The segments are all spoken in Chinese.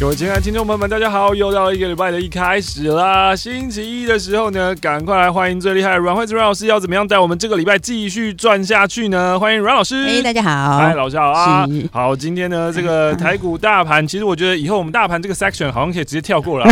各位亲爱的听众朋友们，大家好！又到了一个礼拜的一开始啦。星期一的时候呢，赶快来欢迎最厉害的阮惠慈阮老师，要怎么样带我们这个礼拜继续赚下去呢？欢迎阮老师。大家好。嗨，老师好啊。好，今天呢，这个台股大盘，其实我觉得以后我们大盘这个 section 好像可以直接跳过了，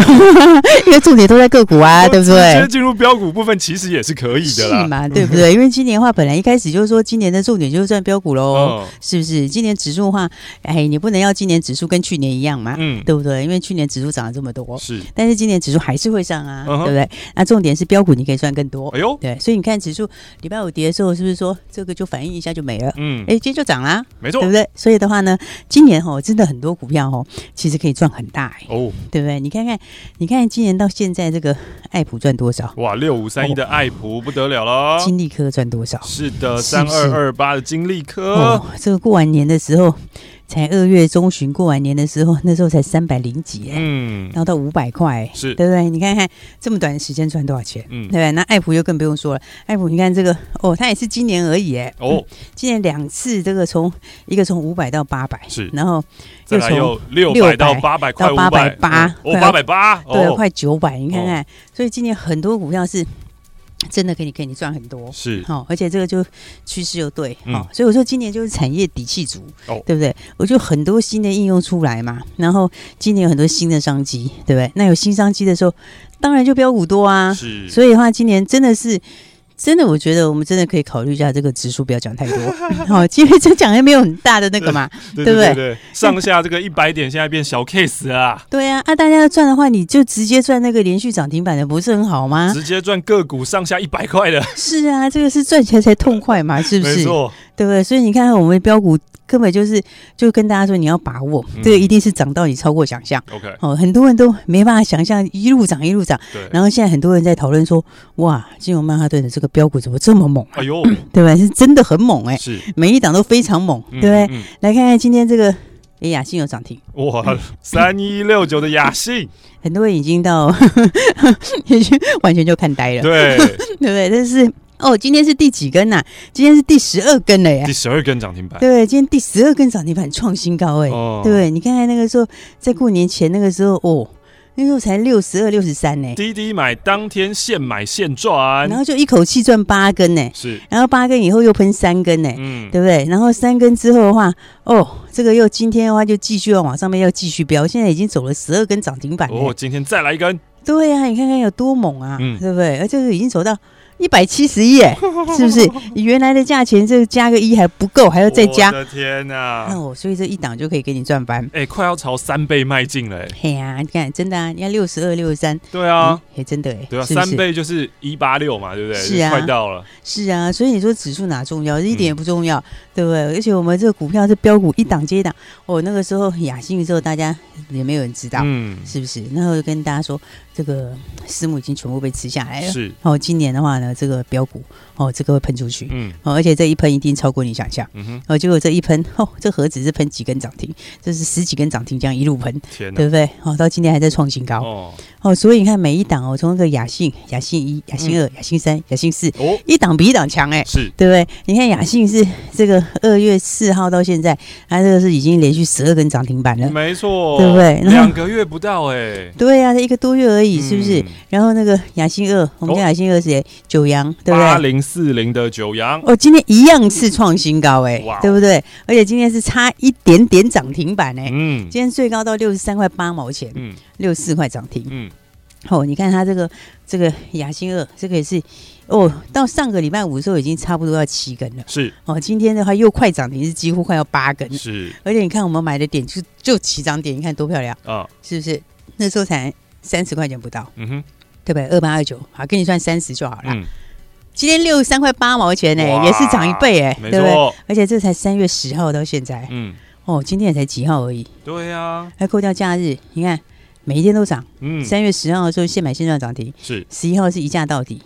因为重点都在个股啊，对不对？直接进入标股部分，其实也是可以的啦，是嘛？对不对？因为今年的话，本来一开始就是说，今年的重点就是赚标股喽，是不是？今年指数的话，哎，你不能要今年指数跟去年一样嘛，对。对不对？因为去年指数涨了这么多，是，但是今年指数还是会上啊，对不对？那重点是标股你可以赚更多，哎呦，对，所以你看指数礼拜五跌的时候，是不是说这个就反应一下就没了？哎，今天就涨啦，没错，对不对？所以的话呢，今年哦，真的很多股票哦，其实可以赚很大哦，对不对？你看看，你看今年到现在这个爱普赚多少？哇，6531的爱普不得了了，金利科赚多少？是的，3228的金利科，哦，这个过完年的时候。才2月中旬过完年的时候，那时候才300几，然后到500块，是，对不对？你看看这么短的时间赚多少钱，对不对？那爱普又更不用说了，爱普你看这个哦，它也是今年而已，今年2次这个从一个从500到800，是，然后又从600到800，快580，880，对，快900，你看看，所以今年很多股票是。真的给你赚很多，是，哦，而且这个就趋势又对，所以我说今年就是产业底气足，对不对？我就很多新的应用出来嘛，然后今年有很多新的商机，对不对？那有新商机的时候，当然就标股多啊，是，所以的话，今年真的是。真的，我觉得我们真的可以考虑一下这个指数，不要讲太多，好，因为这讲也没有很大的那个嘛，对不对？上下这个100点，现在变小 case 啊。对啊，啊，大家要赚的话，你就直接赚那个连续涨停板的，不是很好吗？直接赚个股上下100块的。是啊，这个是赚钱才痛快嘛，是不是？没错，对不对？所以你看我们标股。根本就跟大家说你要把握，这个一定是涨到你超过想象。OK，很多人都没办法想象一路涨。然后现在很多人在讨论说，哇，金融曼哈顿的这个标股怎么这么猛，啊？哎呦，对吧？是真的很猛哎，是，每一档都非常猛，对不对？来看看今天这个。哎，雅信有涨停哇！3169的雅信，很多人已经到已经完全就看呆了，对对不对？但是哦，今天是第几根啊？今天是第12根了耶！第12根涨停板，对，今天第12根涨停板创新高哎，对，你看看那个时候在过年前那个时候哦。那时候才62、63呢，滴滴买当天现买现赚，然后就一口气赚8根呢，是，然后8根以后又喷3根呢，对不对？然后3根之后的话，哦，这个又今天的话就继续往上面要继续飙，现在已经走了12根涨停板，哦，今天再来一根，对啊，你看看有多猛啊，对不对？而且已经走到。171哎，是不是？你原来的价钱，这加个1还不够，还要再加。我的天哪！那我所以这一档就可以给你赚翻。哎，快要朝3倍迈进了。嘿呀，你看真的啊，你看62、63。对啊，也真的哎。对啊，3倍就是186嘛，对不对？是啊，快到了。是啊，所以你说指数哪重要？一点也不重要，对不对？而且我们这个股票是标股一档接一档。哦，那个时候雅信的时候，大家也没有人知道，是不是？那我就跟大家说，这个私募已经全部被吃下来了。是。哦，今年的话呢？这个标股哦，这个会喷出去，而且这一喷一定超过你想象，结果这一喷哦，这何止是喷几根涨停，这是10几根涨停，这样一路喷，对不对？哦，到今天还在创新高哦，所以你看每一档哦，从那个雅信1、雅信2、雅信3、雅信4，哦，一档比一档强哎，是，对不对？你看雅信是这个2月4号到现在，它这个是已经连续12根涨停板了，没错，对不对？2个月不到哎，对呀，1个多月而已，是不是？然后那个雅信2，我们家雅信2是9阳，对不对？8040的9阳，哦，今天一样是创新高哎，对不对？而且今天是差1点点涨停板哎，今天最高到63块8毛钱，64块涨停，哦，你看它这个雅信2，这个也是哦，到上个礼拜五的时候已经差不多要7根了，是哦，今天的话又快涨停，是几乎快要8根，是，而且你看我们买的点就起涨点，你看多漂亮啊，是不是？那时候才30块钱不到，对不对？2829，好，跟你算30就好了。今天63块8毛钱呢，也是涨1倍哎，对不对？而且这才3月10号到现在，哦，今天也才几号而已。对啊，还扣掉假日，你看每一天都涨。嗯，3月10号的时候现买现赚涨停，是11号是一价到底，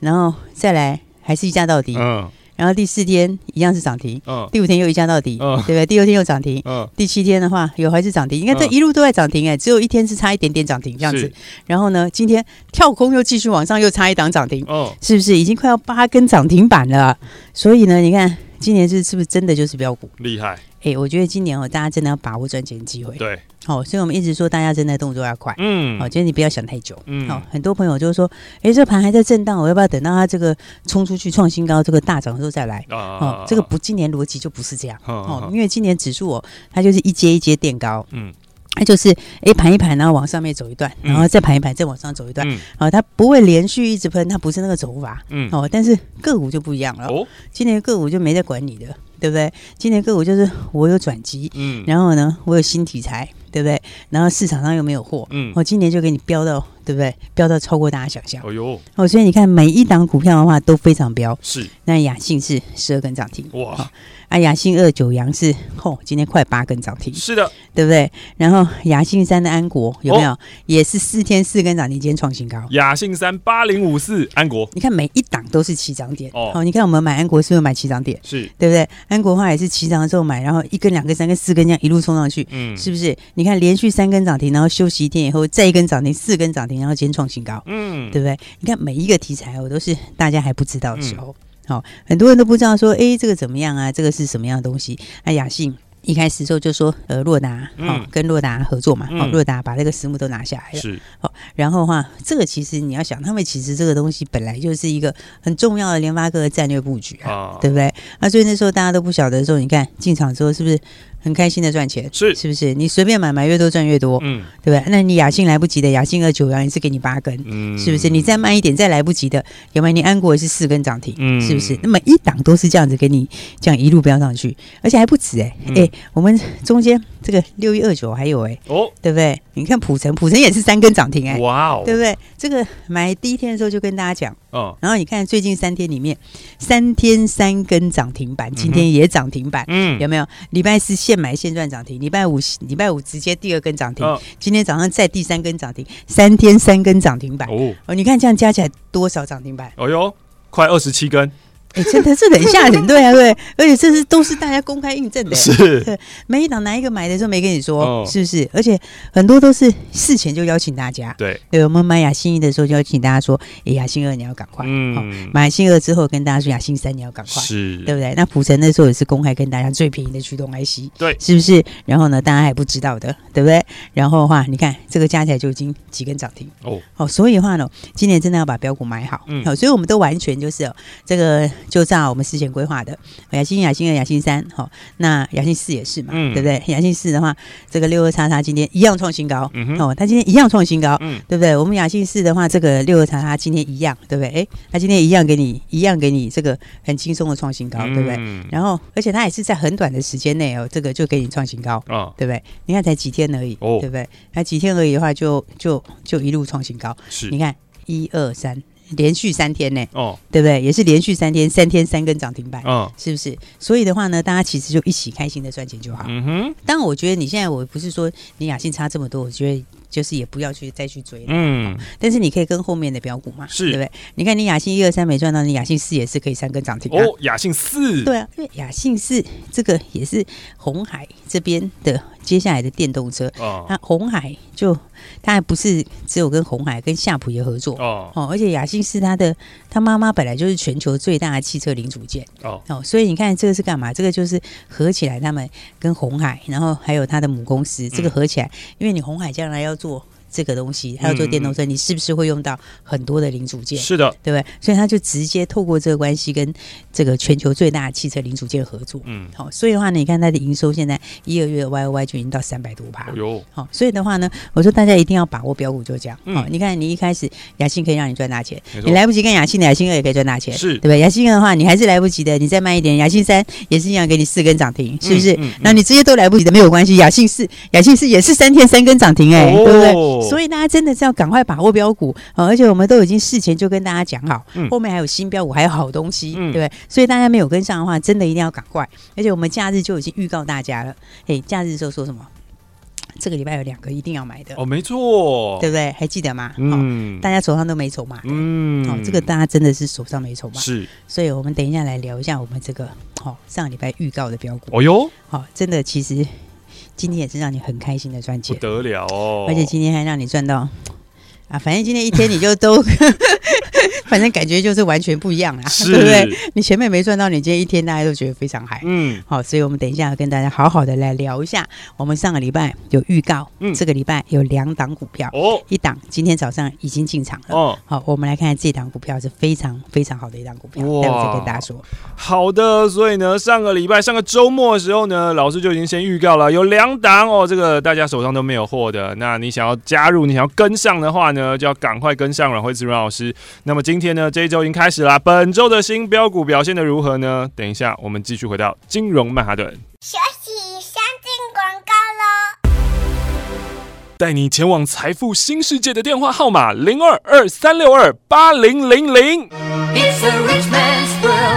然后再来还是一价到底，嗯，然后第4天一样是涨停，嗯，第5天又一价到底，嗯，对不对？第6天又涨停，嗯，第7天的话有还是涨停，你看这一路都在涨停，哎，只有一天是差一点点涨停这样子。然后呢，今天跳空又继续往上，又差一档涨停，哦，是不是已经快要8根涨停板了？所以呢，你看今年是不是真的就是标股厉害？欸，我觉得今年哦，大家真的要把握赚钱机会。对，好，哦，所以我们一直说大家真的动作要快。嗯，好，哦，今天你不要想太久。嗯，好，哦，很多朋友就是说，欸，这盘还在震荡，我要不要等到它这个冲出去创新高，这个大涨的时候再来？哦，这个不，今年逻辑就不是这样。哦，因为今年指数哦，它就是一阶一阶垫高。嗯。它就是哎盘一盘，然后往上面走一段，然后再盘一盘，再往上走一段。嗯，啊，它不会连续一直喷，它不是那个走法。嗯，哦，但是个股就不一样了。哦，今年个股就没在管你的，对不对？今年个股就是我有转机，嗯，然后呢，我有新题材，对不对？然后市场上又没有货，嗯，我，哦，今年就给你飙到，对不对？飙到超过大家想象。哎呦，哦，所以你看每一档股票的话都非常飙。是，那雅信是12根涨停，哇！哦，啊，雅信2九阳是哦，今天快8根涨停，是的，对不对？然后雅信3的安国有没有，哦，也是4天4根涨停，今天创新高。雅信38054，安国，你看每一档都是起涨点。哦，哦，你看我们买安国是不是买起涨点？是，对不对？安国的话也是起涨的时候买，然后1根、2根、3根、4根这样一路冲上去，嗯，是不是？你看连续3根涨停，然后休息一天以后再1根涨停，4根涨停，然后今天创新高，嗯，对不对？你看每一个题材我都是大家还不知道的时候。嗯，好，很多人都不知道说，哎，这个怎么样啊？这个是什么样的东西？那，啊，雅信一开始的时候就说，洛达，哦，跟洛达合作嘛，哦，洛达把这个私募都拿下来了。是，哦，然后的话，这个其实你要想，他们其实这个东西本来就是一个很重要的联发科的战略布局啊，哦，对不对？那，啊，所以那时候大家都不晓得的时候，你看进场之后是不是很开心的赚钱？是，是不是？你随便买越多赚越多，嗯，对不对？那你雅信来不及的，雅信2九阳也是给你8根，嗯，是不是？你再慢一点，再来不及的，有没有？你安国也是4根涨停，嗯，是不是？那么一档都是这样子给你这样一路飙上去，而且还不止哎，欸，哎，嗯欸，我们中间这个6129还有哎，欸，哦，对不对？你看普成，普成也是3根涨停哎，欸，哇哦，对不对？这个买第1天的时候就跟大家讲，哦，然后你看最近3天里面，3天3根涨停板，今天也涨停板，嗯，有没有？礼拜4现买现赚涨停，礼拜五直接第2根涨停，哦，今天早上再第3根涨停，3天3根涨停板，哦哦，你看这样加起来多少涨停板？哦哟，快27根。哎，真的是很吓人，对啊，对，而且这是都是大家公开印证的，是每一档哪一个买的时候没跟你说，哦，是不是？而且很多都是事前就邀请大家，对，我们买雅信1的时候就邀请大家说，哎，雅信2你要赶快，嗯，哦，买雅信2之后跟大家说雅信3你要赶快，是，对不对？那普成那时候也是公开跟大家最便宜的驱动 IC， 对，是不是？然后呢，大家还不知道的，对不对？然后的话，你看这个加起来就已经几根涨停，哦，哦，所以的话呢，今年真的要把标股买好，嗯，哦，所以我们都完全就是，哦，这个。就照我们事前规划的，雅信、雅信2、雅信3，好，那雅信4也是嘛，嗯，对不对？雅信4的话，这个62XX今天一样创新高，嗯，哦，它今天一样创新高，嗯，对不对？我们雅信4的话，这个62XX今天一样，对不对？哎，它今天一样给你这个很轻松的创新高，嗯，对不对？然后，而且它也是在很短的时间内哦，这个就给你创新高，哦，对不对？你看才几天而已，哦，对不对？才几天而已的话就一路创新高，是，你看1、2、3。连续3天呢，哦，对不对？也是连续3天，3天3根涨停板，哦，是不是？所以的话呢，大家其实就一起开心的赚钱就好。嗯哼。当然，我觉得你现在我不是说你雅信差这么多，我觉得就是也不要去再去追了。嗯，哦。但是你可以跟后面的标股嘛，是，对不对？你看你雅信1、2、3没赚到，你雅信4也是可以3根涨停，啊。哦，雅信4。对啊，因为雅信4这个也是鸿海这边的。接下来的电动车，哦，那鸿海就它还不是只有跟鸿海，跟夏普也合作，哦哦，而且雅信是他妈妈本来就是全球最大的汽车零组件，哦哦，所以你看这个是干嘛？这个就是合起来，他们跟鸿海，然后还有他的母公司，这个合起来，因为你鸿海将来要做。这个东西它要做电动车，你是不是会用到很多的零组件？是的，对不对？所以它就直接透过这个关系跟这个全球最大的汽车零组件合作。嗯，好，哦，所以的话呢，你看它的营收现在1、2月的 YOY 就已经到300多%。有，好，哦，所以的话呢，我说大家一定要把握标股就这样。嗯，哦，你看你一开始雅信可以让你赚大钱，你来不及跟雅信2也可以赚大钱，是，对不对？雅信2的话你还是来不及的，你再慢一点，雅信3也是一样给你4根涨停，是不是？那，你这些都来不及的没有关系，雅信4也是3天3根涨停，哎，欸，哦，对不对？所以大家真的是要赶快把握标股、而且我们都已经事前就跟大家讲好、后面还有新标股，还有好东西、对不对？所以大家没有跟上的话，真的一定要赶快。而且我们假日就已经预告大家了，假日就说什么？这个礼拜有两个一定要买的哦，没错，对不对？还记得吗？嗯、哦，大家手上都没筹码的，嗯，哦，这个大家真的是手上没筹码，是，所以我们等一下来聊一下我们这个哦上礼拜预告的标股，哦哟，好、哦，真的其实今天也是让你很开心的赚钱，不得了哦，而且今天还让你赚到啊，反正今天一天你就都反正感觉就是完全不一样啦，对不对？你前面没赚到，你今天一天大家都觉得非常嗨，嗯，好、哦，所以我们等一下跟大家好好的来聊一下，我们上个礼拜有预告，这个礼拜有两档股票，哦，一档今天早上已经进场了，哦，好、哦，我们来看这档股票是非常非常好的一档股票，待会再跟大家说。好的，所以呢，上个周末的时候呢，老师就已经先预告了，有两档哦，这个大家手上都没有货的，那你想要加入，你想要跟上的话呢，就要赶快跟上阮惠慈老师。那么今天呢，这一周已经开始啦。本周的新标股表现的如何呢？等一下，我们继续回到金融曼哈顿。休息，先进广告喽。带你前往财富新世界的电话号码0223628000。It's a rich man's world.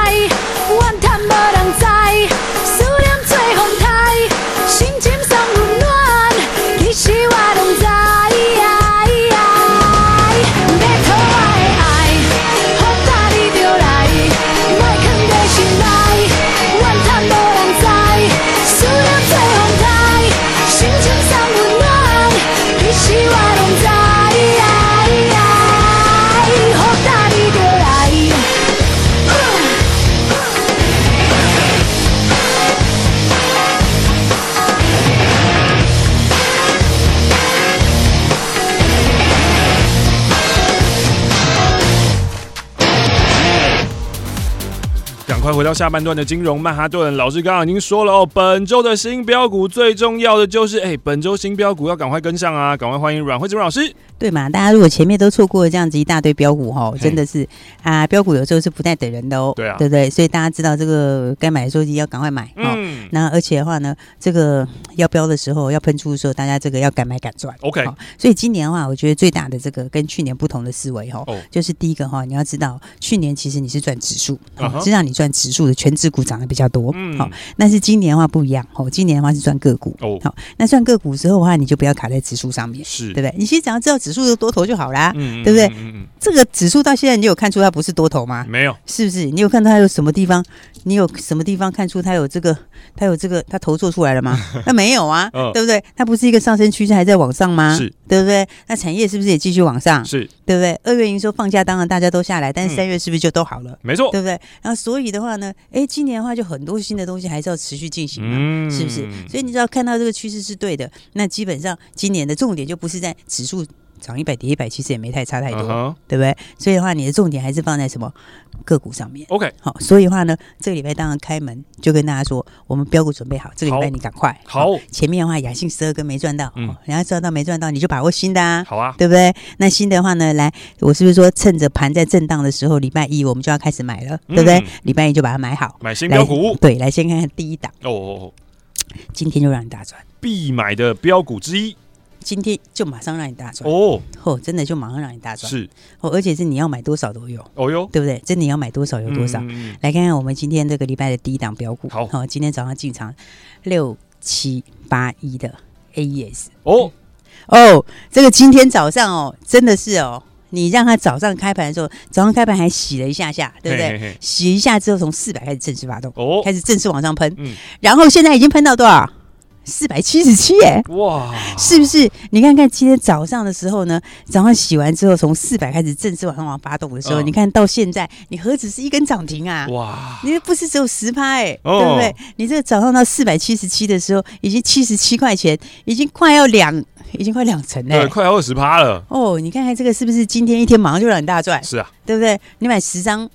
回到下半段的金融曼哈顿，老师刚刚已经说了哦，本周的新标股最重要的就是，本周新标股要赶快跟上啊，赶快欢迎阮惠慈老师。对嘛，大家如果前面都错过了这样子一大堆标股哈，真的是啊，标股有时候是不太等人的哦，对啊，对不对？所以大家知道这个该买的时候要赶快买，嗯，那而且的话呢，这个要标的时候要喷出的时候，大家这个要敢买敢赚。OK， 所以今年的话，我觉得最大的这个跟去年不同的思维哈，就是第一个哈，你要知道去年其实你是赚指数，是让你赚指数的全指股涨得比较多，好，但是今年的话不一样哦，今年的话是赚个股哦，好，那赚个股之后的话，你就不要卡在指数上面，是对不对？你其实只要知道指数的多头就好啦，对不对？这个指数到现在你有看出它不是多头吗？没有，是不是？你有看到它有什么地方？你有什么地方看出它有这个？它有这个？它头做出来了吗？那没有啊，对不对？它不是一个上升趋势还在往上吗？是，对不对？那产业是不是也继续往上？是，对不对？2月营收放假，当然大家都下来，但是3月是不是就都好了？没错，对不对？然后所以的话呢，哎，今年的话就很多新的东西还是要持续进行嘛，是不是？所以你只要看到这个趋势是对的，那基本上今年的重点就不是在指数。涨100跌100其实也没太差太多，对不对？所以的话你的重点还是放在什么个股上面。OK， 好，所以的话呢这个礼拜当然开门就跟大家说我们标股准备好，这个礼拜你赶快好，前面的话雅信12根没赚到，人家赚到没赚到你就把握新的啊，好啊，对不对？那新的话呢，来我是不是说趁着盘在震荡的时候，礼拜一我们就要开始买了，对不对？礼拜一就把它买好，买新标股，对，来先看看第一档哦，今天就让你大赚，必买的标股之一。今天就马上让你大赚哦！哦，真的就马上让你大赚是哦，而且是你要买多少都有哦哟，对不对？真的你要买多少有多少。来看看我们今天这个礼拜的第一档标股，好、哦，今天早上进场6781的 AES 哦、哦，这个今天早上哦，真的是哦。你让他早上开盘的时候，早上开盘还洗了一下下，对不对？嘿嘿洗一下之后，从400开始正式发动，哦，开始正式往上喷，然后现在已经喷到多少？477耶！哇，是不是？你看看今天早上的时候呢，早上洗完之后，从400开始正式往上发动的时候，你看到现在，你何止是一根涨停啊？哇，你不是只有10%哎，对不对？你这个早上到477的时候，已经77块钱，已经快要两成了，对，快要20%了。哦，你看看这个是不是今天一天马上就让你大赚？是啊，对不对？你买10张，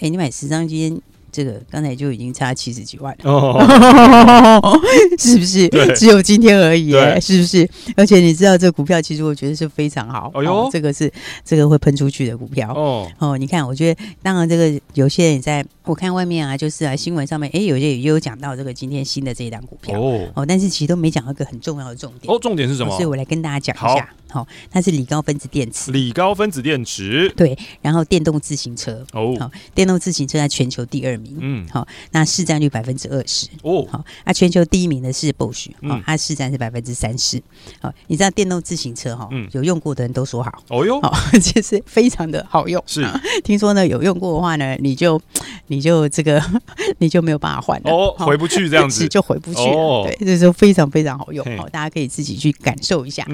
哎，你买10张今天。这个刚才就已经差70几万了， 是不是？只有今天而已，是不是？而且你知道这个股票，其实我觉得是非常好，哦，这个是这个会喷出去的股票哦。哦，你看，我觉得当然这个有些人在，我看外面啊，就是啊新闻上面，哎，有些也有讲到这个今天新的这一档股票哦，但是其实都没讲到一个很重要的重点哦，重点是什么？所以我来跟大家讲一下。好，它是锂高分子电池，锂高分子电池，对，然后电动自行车哦，好，电动自行车在全球第2名，好，那市占率20%哦，好，那全球第1名的是 Bosch， 它市占是30%，好，你知道电动自行车哈，有用过的人都说好哦哟，好，其实非常的好用，是，听说呢有用过的话呢，你就这个你就没有办法换哦，回不去这样子就回不去了，对，就是非常非常好用，好，大家可以自己去感受一下，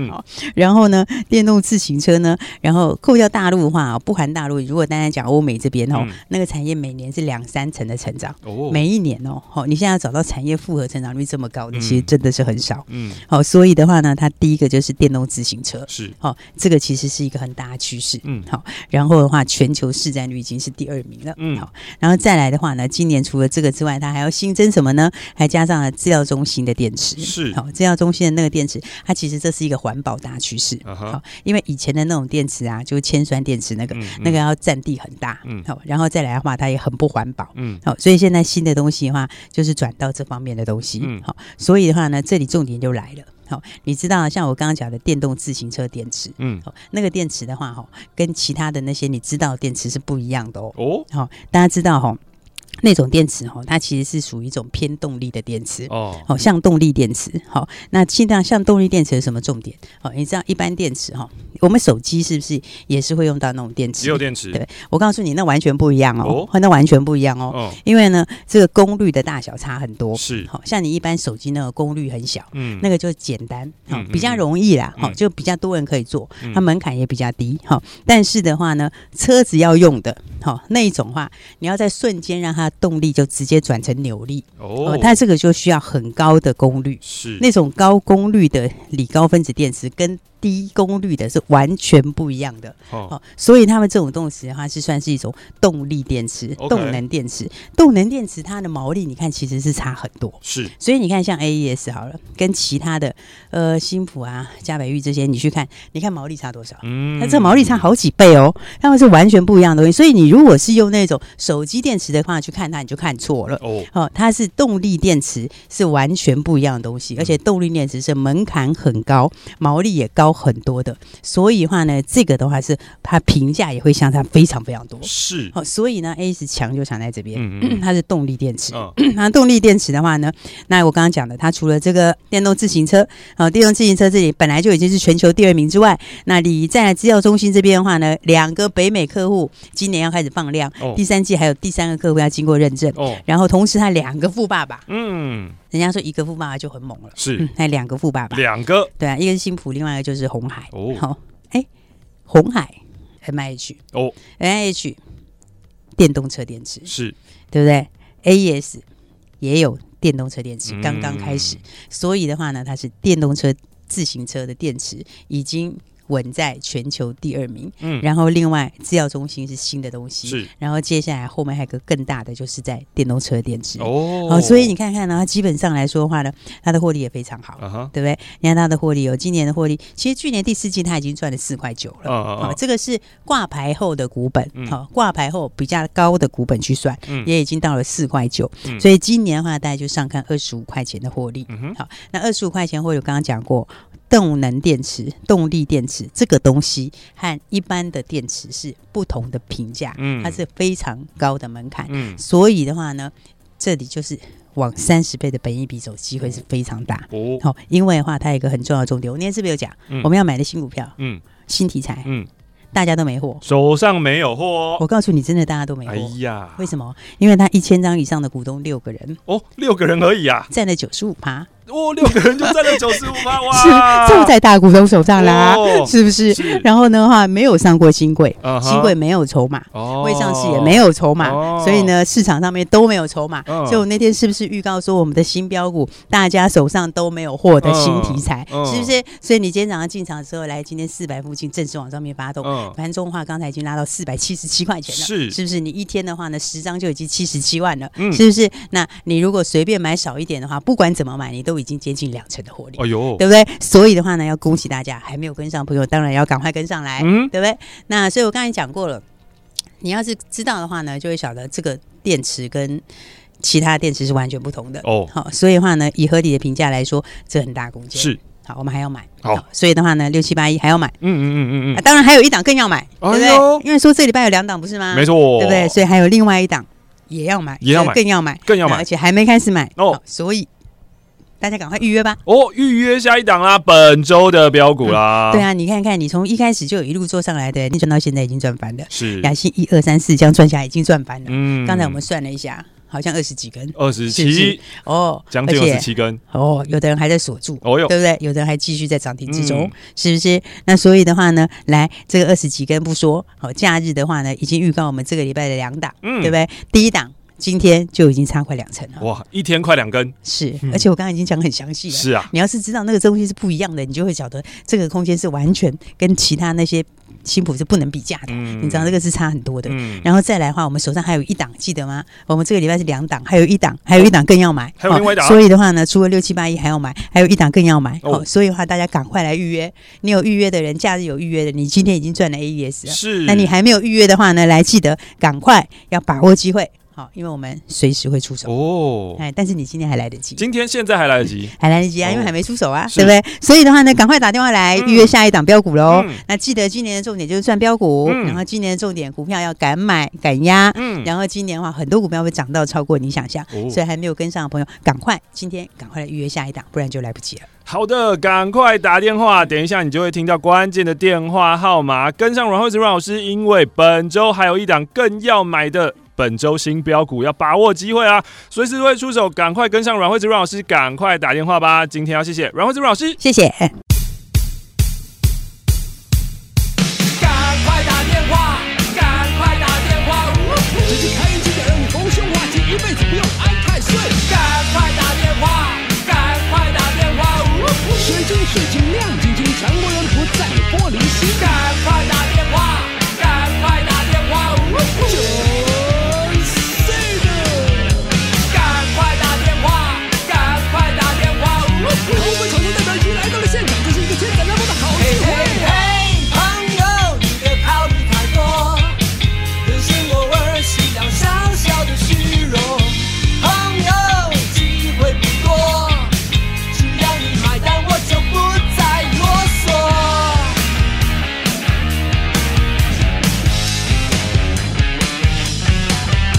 然后。电动自行车呢，然后扣掉大陆的话，不含大陆，如果单单讲欧美这边哦，那个产业每年是2-3成的成长，每一年哦，你现在要找到产业复合成长率这么高的，其实真的是很少，好，所以的话呢，它第一个就是电动自行车，是，好，这个其实是一个很大的趋势，好，然后的话，全球市占率已经是第2名了，好，然后再来的话呢，今年除了这个之外，它还要新增什么呢？还加上了资料中心的电池，是，好，资料中心的那个电池，它其实这是一个环保大趋势。好，因为以前的那种电池啊，就是铅酸电池那个，那个要占地很大，好，然后再来的话，它也很不环保，好，所以现在新的东西的话，就是转到这方面的东西，好，所以的话呢，这里重点就来了。好，你知道像我刚刚讲的电动自行车电池，那个电池的话，跟其他的那些你知道的电池是不一样的哦。哦，好，大家知道哈。那种电池它其实是属于一种偏动力的电池哦，像动力电池。好，那现在像动力电池有什么重点？好，你知道一般电池我们手机是不是也是会用到那种电池？也有电池。对，我告诉你，那完全不一样哦，那完全不一样哦，因为呢，这个功率的大小差很多。是，好像你一般手机那个功率很小，那个就简单，比较容易啦，就比较多人可以做，它门槛也比较低，但是的话呢，车子要用的，那一种话，你要在瞬间让它。动力就直接转成扭力哦，它这个就需要很高的功率，是那种高功率的锂高分子电池跟低功率的是完全不一样的、哦、所以他们这种东西的话是算是一种动力电池、okay、动能电池，动能电池它的毛利你看其实是差很多，是，所以你看像 AES 好了，跟其他的新普啊、嘉北裕这些你去看，你看毛利差多少，那这毛利差好几倍哦，他们是完全不一样的东西，所以你如果是用那种手机电池的话去看它，你就看错了、哦哦、它是动力电池是完全不一样的东西，而且动力电池是门槛很高，毛利也高很多的，所以的话呢，这个的话是它评价也会相差非常非常多，是、哦、所以呢 AES 强就强在这边、它是动力电池、那动力电池的话呢，那我刚刚讲的它除了这个电动自行车、电动自行车这里本来就已经是全球第二名之外，那你在资料中心这边的话呢，2个北美客户今年要开始放量、哦、第3季还有第3个客户要经过认证、哦、然后同时它2个富爸爸，嗯，人家说一个富爸爸就很猛了，是，还2个富爸爸，2个，对啊，一个是新普，另外一个就是鸿海，哦，好、哦，哎，鸿海 MIH 哦 ，MIH 电动车电池是，对不对 ？AES 也有电动车电池，刚刚开始，所以的话呢，它是电动车、自行车的电池已经稳在全球第2名，嗯，然后另外制药中心是新的东西，是，然后接下来后面还有个更大的就是在电动车电池哦，好，所以你看看呢，它基本上来说的话呢，它的获利也非常好，对不对？你看它的获利有、哦、今年的获利，其实去年第4季它已经赚了4.9了，这个是挂牌后的股本，挂牌后比较高的股本去算，也已经到了4.9，所以今年的话大概就上看25块钱的获利，好，那25块钱获利我刚刚讲过。动能电池、动力电池这个东西和一般的电池是不同的评价，它是非常高的门槛，所以的话呢，这里就是往30倍的本益比走，机会是非常大哦。好，因为的话，它有一个很重要的重点，我那天是不是有讲，我们要买的新股票，新题材，大家都没货，手上没有货、哦、我告诉你真的大家都没货、哎、呀，为什么？因为他1000张以上的股东6个人哦，6个人而已啊，占了 95%， 哦，6个人就占了 95%， 哇，是，这在大股东手上啦、哦、是不 是？然后呢的话没有上过新柜、新柜没有筹码、未上市也没有筹码、所以呢市场上面都没有筹码、所以我那天是不是预告说我们的新标股大家手上都没有货的新题材、是不是？所以你今天早上进场之后，来今天400附近正式往上面发动、盘中的话刚才已经拉到477块钱了， 是不是？你一天的话呢10张就已经77万了、是不是？那你如果随便买少一点的话，不管怎么买你都已经接近2成的获利、哎呦，对不对？所以的话呢要恭喜大家，还没有跟上朋友当然要赶快跟上来、对不对？那所以我刚才讲过了，你要是知道的话呢就会晓得这个电池跟其他电池是完全不同的、好，所以的话呢以合理的评价来说这很大空间，是，好，我们还要买，好，所以的话呢6781还要买，当然还有一档更要买、哎、对不对？因为说这礼拜有2档不是吗？没错，对不对？所以还有另外一档也要买，更要买，而且还没开始买、所以大家赶快预约吧！哦，预约下一档啦，本周的标股啦。对啊，你看看，你从一开始就有一路做上来的，你赚到现在已经赚翻了。是，雅信1234这样赚下来已经赚翻了。刚才我们算了一下，好像20几根，27哦，将近27根哦。有的人还在锁住，哦哟，对不对？有的人还继续在涨停之中，是不是？那所以的话呢，来这个20几根不说，好、假日的话呢，已经预告我们这个礼拜的2档，对不对？第一档。今天就已经差快2成了，哇！一天快2根，是，而且我刚才已经讲很详细了。是啊，你要是知道那个东西是不一样的，你就会晓得这个空间是完全跟其他那些新普是不能比价的。你知道这个是差很多的。然后再来的话，我们手上还有一档，记得吗？我们这个礼拜是2档，还有一档更要买，还有另外一档、所以的话呢，除了6781还要买，还有一档更要买。哦，所以的话大家赶快来预约。你有预约的人，假日有预约的，你今天已经赚了 AES 了。是，那你还没有预约的话呢，来记得赶快要把握机会。好，因为我们随时会出手哦，哎，但是你今天还来得及，现在还来得及，还来得及啊，因为还没出手啊，对不对？所以的话呢，赶快打电话来预约下一档标股喽。那记得今年的重点就是赚标股，然后今年的重点股票要敢买敢压，然后今年的话很多股票会涨到超过你想象，所以还没有跟上的朋友，今天赶快来预约下一档，不然就来不及了。好的，赶快打电话，等一下你就会听到关键的电话号码，跟上阮惠慈阮老师，因为本周还有一档更要买的。本周新标股要把握机会啊，随时会出手，赶快跟上阮惠慈阮老师，赶快打电话吧。今天要谢谢阮惠慈阮老师，谢谢。赶快打电话，直接开运气的人，逢凶化吉，一辈子不用挨太岁。赶快打电话，水晶水晶亮晶晶，强过人不。这是一个千载难逢的好机会。朋友，你的考虑太多，只是我儿戏到小小的虚荣。朋友，机会不多，只要你买单，我就不再啰嗦。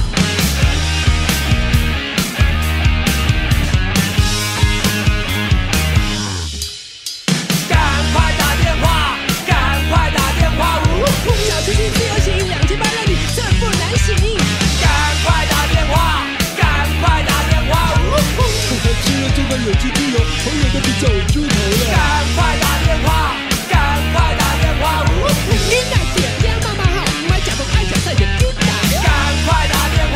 赶快打电话，赶快打电话！小清新自由行，2800让你寸步难行。赶快打电话，赶快打电话！只有这款有机精油，朋友都比较有猪头了。赶快打电话，赶快打电话！你那点亮妈妈好，买假不爱假赛也丢打呀。赶快打电话，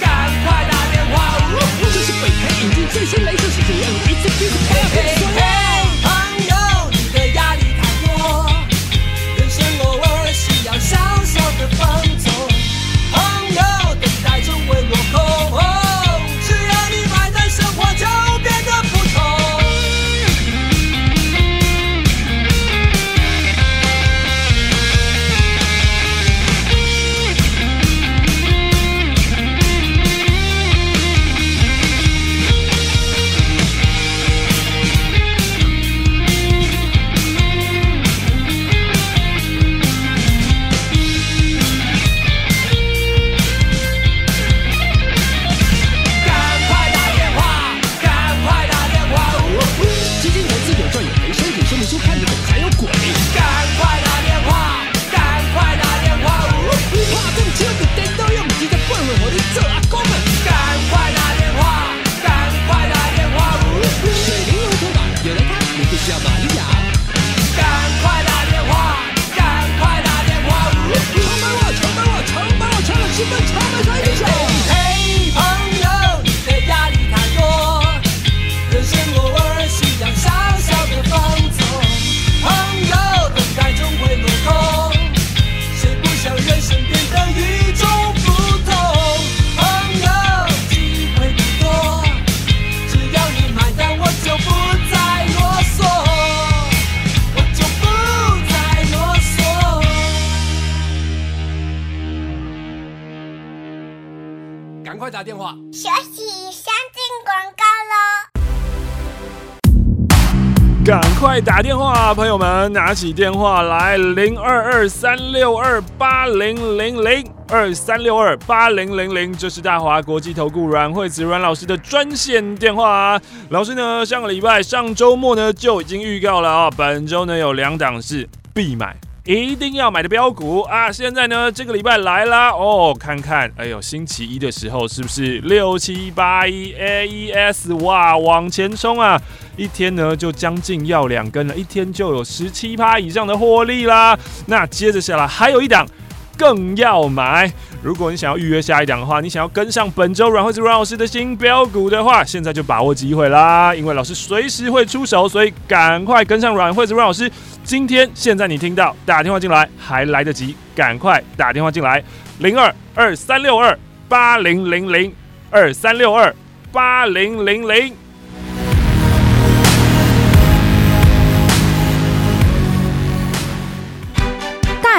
赶快打电话！这是北台引进最新雷射水晶亮，一次必须拍到变身。朋友，你的压力太多，人生偶尔需要小小的放纵。朋友，等待中会落空，只要你买单，生活就变得不同。赶快打电话，赶快打电话！基金投资有赚有赔，商品说明书看得懂还有鬼。赶快打电话，赶快打电话！怕中枪的人都用你的笨笨和你做阿公们。赶快打电话，赶快打电话！水灵如头发，有人看你就需要玛利亚。赶快打电话，赶快打电话！成本我成了10分，成本才一手。朋友，你的压力太多，人生偶尔需要小小的放纵。朋友，等待终会落空，谁不想人生变得与众不同？朋友，机会不多，只要你买单，我就不再啰嗦，我就不再啰嗦。赶快打电话。学习先进广告喽。赶快打电话，朋友们，拿起电话来，0223628000。23628000，这是大华国际投顾阮惠慈阮老师的专线电话啊。老师呢，上个礼拜上周末呢就已经预告了啊，本周呢有两档是必买，一定要买的标股啊！现在呢，这个礼拜来啦哦，看看，哎呦，星期一的时候是不是6781 AES 哇，往前冲啊！一天呢就将近要2根了，一天就有17%以上的获利啦。那接着下来还有一档更要买，如果你想要预约下一档的话，你想要跟上本周阮惠慈阮老师的新标股的话，现在就把握机会啦，因为老师随时会出手，所以赶快跟上阮惠慈阮老师。今天现在你听到打电话进来还来得及，赶快打电话进来，0223628000，23628000。大